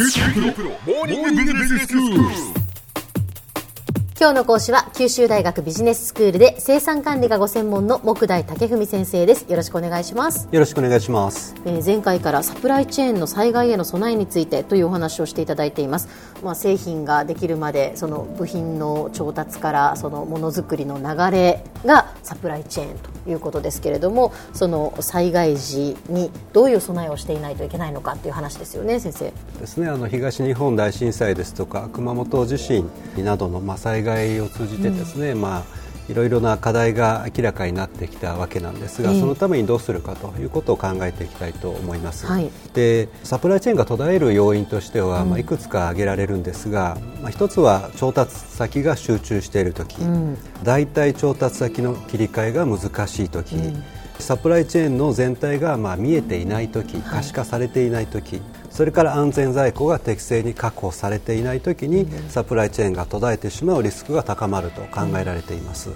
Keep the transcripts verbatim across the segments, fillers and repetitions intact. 今日の講師は九州大学ビジネススクールで生産管理がご専門の木大武文先生です。よろしくお願いします。よろしくお願いします。えー、前回からサプライチェーンの災害への備えについてというお話をしていただいています。まあ、製品ができるまでその部品の調達からそのものづくりの流れがサプライチェーンということですけれども、その災害時にどういう備えをしていないといけないのかという話ですよね、先生。ですね、あの東日本大震災ですとか熊本地震などの災害災害を通じてですね、うん、まあ、いろいろな課題が明らかになってきたわけなんですが、そのためにどうするかということを考えていきたいと思います。はい、でサプライチェーンが途絶える要因としては、うんまあ、いくつか挙げられるんですが、まあ、一つは調達先が集中しているとき、うん、代替調達先の切り替えが難しいとき、うん、サプライチェーンの全体がまあ見えていないとき、うん、可視化されていないとき、はい、それから安全在庫が適正に確保されていないときにサプライチェーンが途絶えてしまうリスクが高まると考えられています。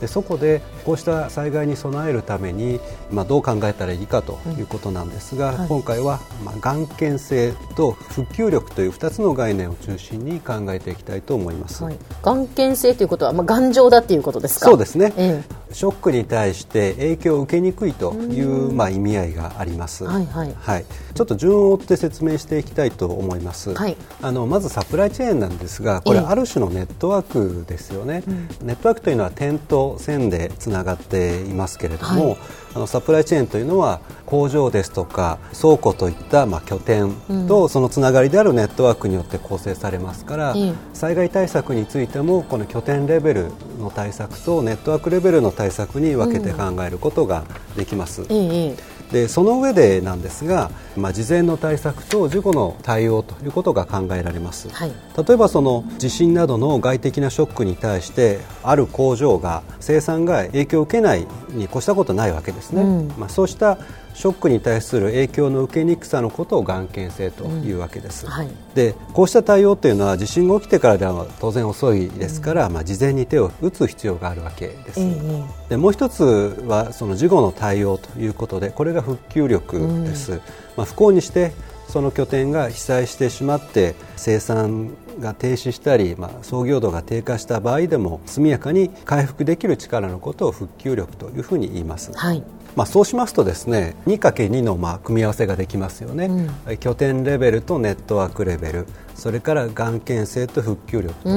でそこでこうした災害に備えるために、まあ、どう考えたらいいかということなんですが、はい、今回は、まあ、眼見性と復旧力というふたつの概念を中心に考えていきたいと思います。はい、眼見性ということは、まあ、頑丈だということですか。そうですね、ええ、ショックに対して影響を受けにくいという、まあ、意味合いがあります。はいはいはい、ちょっと順を追って説明していきたいと思います。はい、あのまずサプライチェーンなんですが、これある種のネットワークですよね。ええ、ネットワークというのは点と線でつながっていますけれども、はい、あのサプライチェーンというのは工場ですとか倉庫といったまあ拠点とそのつながりであるネットワークによって構成されますから、うん、災害対策についてもこの拠点レベルの対策とネットワークレベルの対策に分けて考えることができます。うんうん、でその上でなんですが、まあ、事前の対策と事故の対応ということが考えられます。はい、例えばその地震などの外的なショックに対してある工場が生産が影響を受けないに越したことはないわけですね。うんまあ、そうしたショックに対する影響の受けにくさのことを眼見性というわけです。うんはい、でこうした対応というのは地震が起きてからでは当然遅いですから、うんまあ、事前に手を打つ必要があるわけです。うん、でもう一つはその事後の対応ということで、これが復旧力です。うんまあ、不幸にしてその拠点が被災してしまって生産が停止したり、まあ、創業度が低下した場合でも速やかに回復できる力のことを復旧力というふうに言います。はいまあ、そうしますとですね にかけるに のまあ組み合わせができますよね。うん、拠点レベルとネットワークレベル、それから眼見性と復旧力と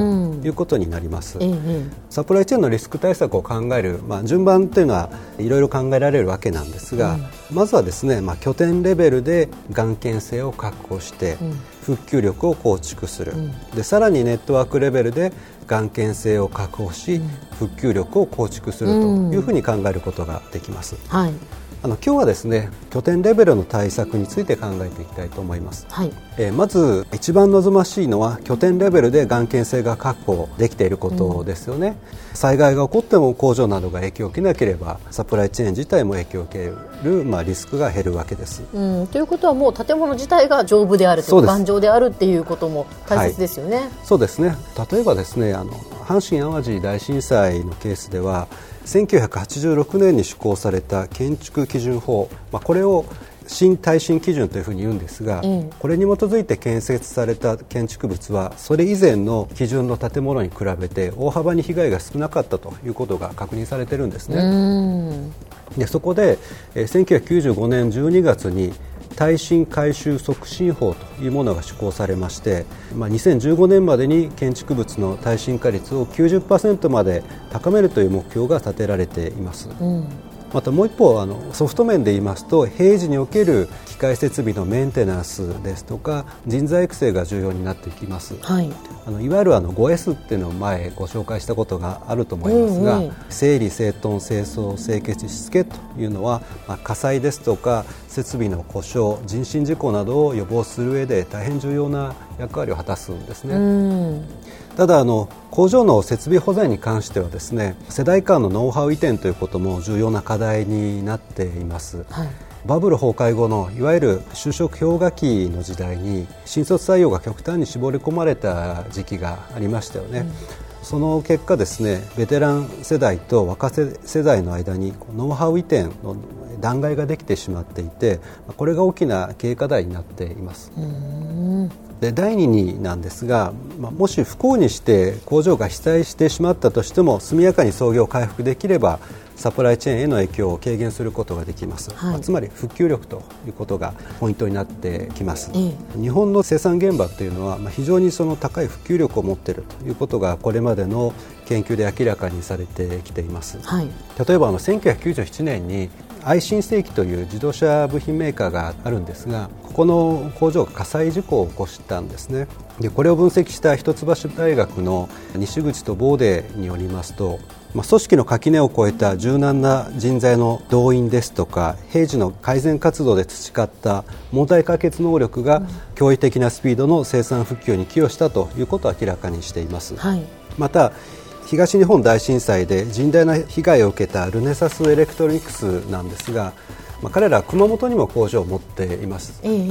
いうことになります。うんうんうん、サプライチェーンのリスク対策を考える、まあ、順番というのはいろいろ考えられるわけなんですが、うん、まずはですね、まあ、拠点レベルで眼見性を確保して復旧力を構築する。うん、でさらにネットワークレベルで眼見性を確保し、うん、復旧力を構築するというふうに考えることができます。うんはい、あの今日はですね拠点レベルの対策について考えていきたいと思います。はいえー、まず一番望ましいのは拠点レベルで眼見性が確保できていることですよね。うん、災害が起こっても工場などが影響を受けなければサプライチェーン自体も影響を受ける、まあ、リスクが減るわけです。うん、ということはもう建物自体が丈夫であるという頑丈であるということも大切ですよね。はい、そうですね。例えばですねあの阪神淡路大震災のケースではせんきゅうひゃくはちじゅうろくねんに施行された建築基準法、まあ、これを新耐震基準というふうに言うんですが、うん、これに基づいて建設された建築物はそれ以前の基準の建物に比べて大幅に被害が少なかったということが確認されているんですね。うんでそこでせんきゅうひゃくきゅうじゅうごねんじゅうにがつに耐震改修促進法というものが施行されまして、まあ、にせんじゅうごねんまでに建築物の耐震化率を きゅうじゅっパーセント まで高めるという目標が立てられています。うん、またもう一方あのソフト面で言いますと平時における機械設備のメンテナンスですとか人材育成が重要になってきます。はい、あのいわゆるあの ごエス っていうのを前ご紹介したことがあると思いますが、うんうん、整理整頓清掃清潔しつけというのは、まあ、火災ですとか設備の故障人身事故などを予防する上で大変重要な役割を果たすんですね。うんただあの工場の設備保全に関してはですね世代間のノウハウ移転ということも重要な課題になっています。はいバブル崩壊後のいわゆる就職氷河期の時代に新卒採用が極端に絞り込まれた時期がありましたよね。うん、その結果ですねベテラン世代と若手世代の間にノウハウ移転の段階ができてしまっていてこれが大きな経営課題になっています。うんでだいにになんですが、まあ、もし不幸にして工場が被災してしまったとしても速やかに操業を回復できればサプライチェーンへの影響を軽減することができます、はいまあ、つまり復旧力ということがポイントになってきます、うん、日本の生産現場というのは、まあ、非常にその高い普及力を持っているということがこれまでの研究で明らかにされてきています、はい、例えばあのせんきゅうひゃくきゅうじゅうななねんに愛新世紀という自動車部品メーカーがあるんですが、ここの工場が火災事故を起こしたんですね。でこれを分析した一橋大学の西口とボーデによりますと、まあ、組織の垣根を越えた柔軟な人材の動員ですとか平時の改善活動で培った問題解決能力が驚異的なスピードの生産復旧に寄与したということを明らかにしています、はい、また東日本大震災で甚大な被害を受けたルネサスエレクトロニクスなんですが、まあ、彼らは熊本にも工場を持っています、ええ、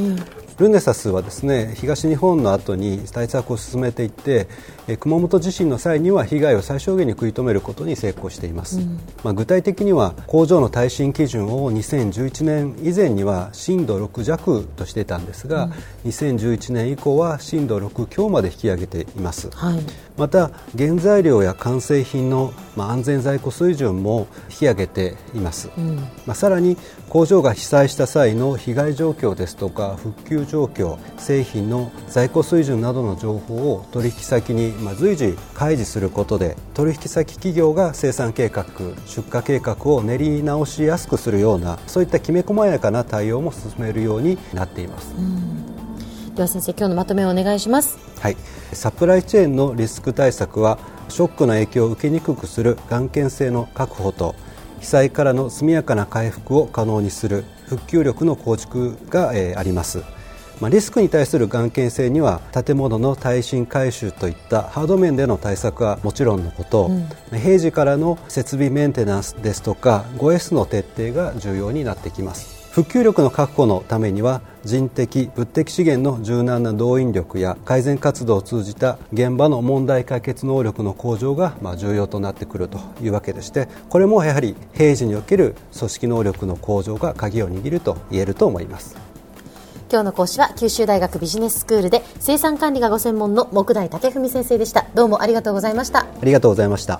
ルネサスはですね、東日本の後に対策を進めていってえ熊本地震の際には被害を最小限に食い止めることに成功しています、うんまあ、具体的には工場の耐震基準をにせんじゅういちねん以前には震度ろく弱としていたんですが、うん、にせんじゅういちねん以降は震度ろく強まで引き上げています、はい、また原材料や完成品の安全在庫水準も引き上げています、うんまあ、さらに工場が被災した際の被害状況ですとか復旧状況、製品の在庫水準などの情報を取引先に随時開示することで取引先企業が生産計画、出荷計画を練り直しやすくするようなそういったきめ細やかな対応も進めるようになっています。うん、では先生、今日のまとめをお願いします。はい、サプライチェーンのリスク対策はショックの影響を受けにくくする頑健性の確保と被災からの速やかな回復を可能にする復旧力の構築が、えー、あります。まあ、リスクに対する頑健性には建物の耐震改修といったハード面での対策はもちろんのこと、うん、平時からの設備メンテナンスですとか ごエス の徹底が重要になってきます。復旧力の確保のためには人的・物的資源の柔軟な動員力や改善活動を通じた現場の問題解決能力の向上がまあ重要となってくるというわけでして、これもやはり平時における組織能力の向上が鍵を握ると言えると思います。今日の講師は九州大学ビジネススクールで生産管理がご専門の杢代武文先生でした。どうもありがとうございました。ありがとうございました。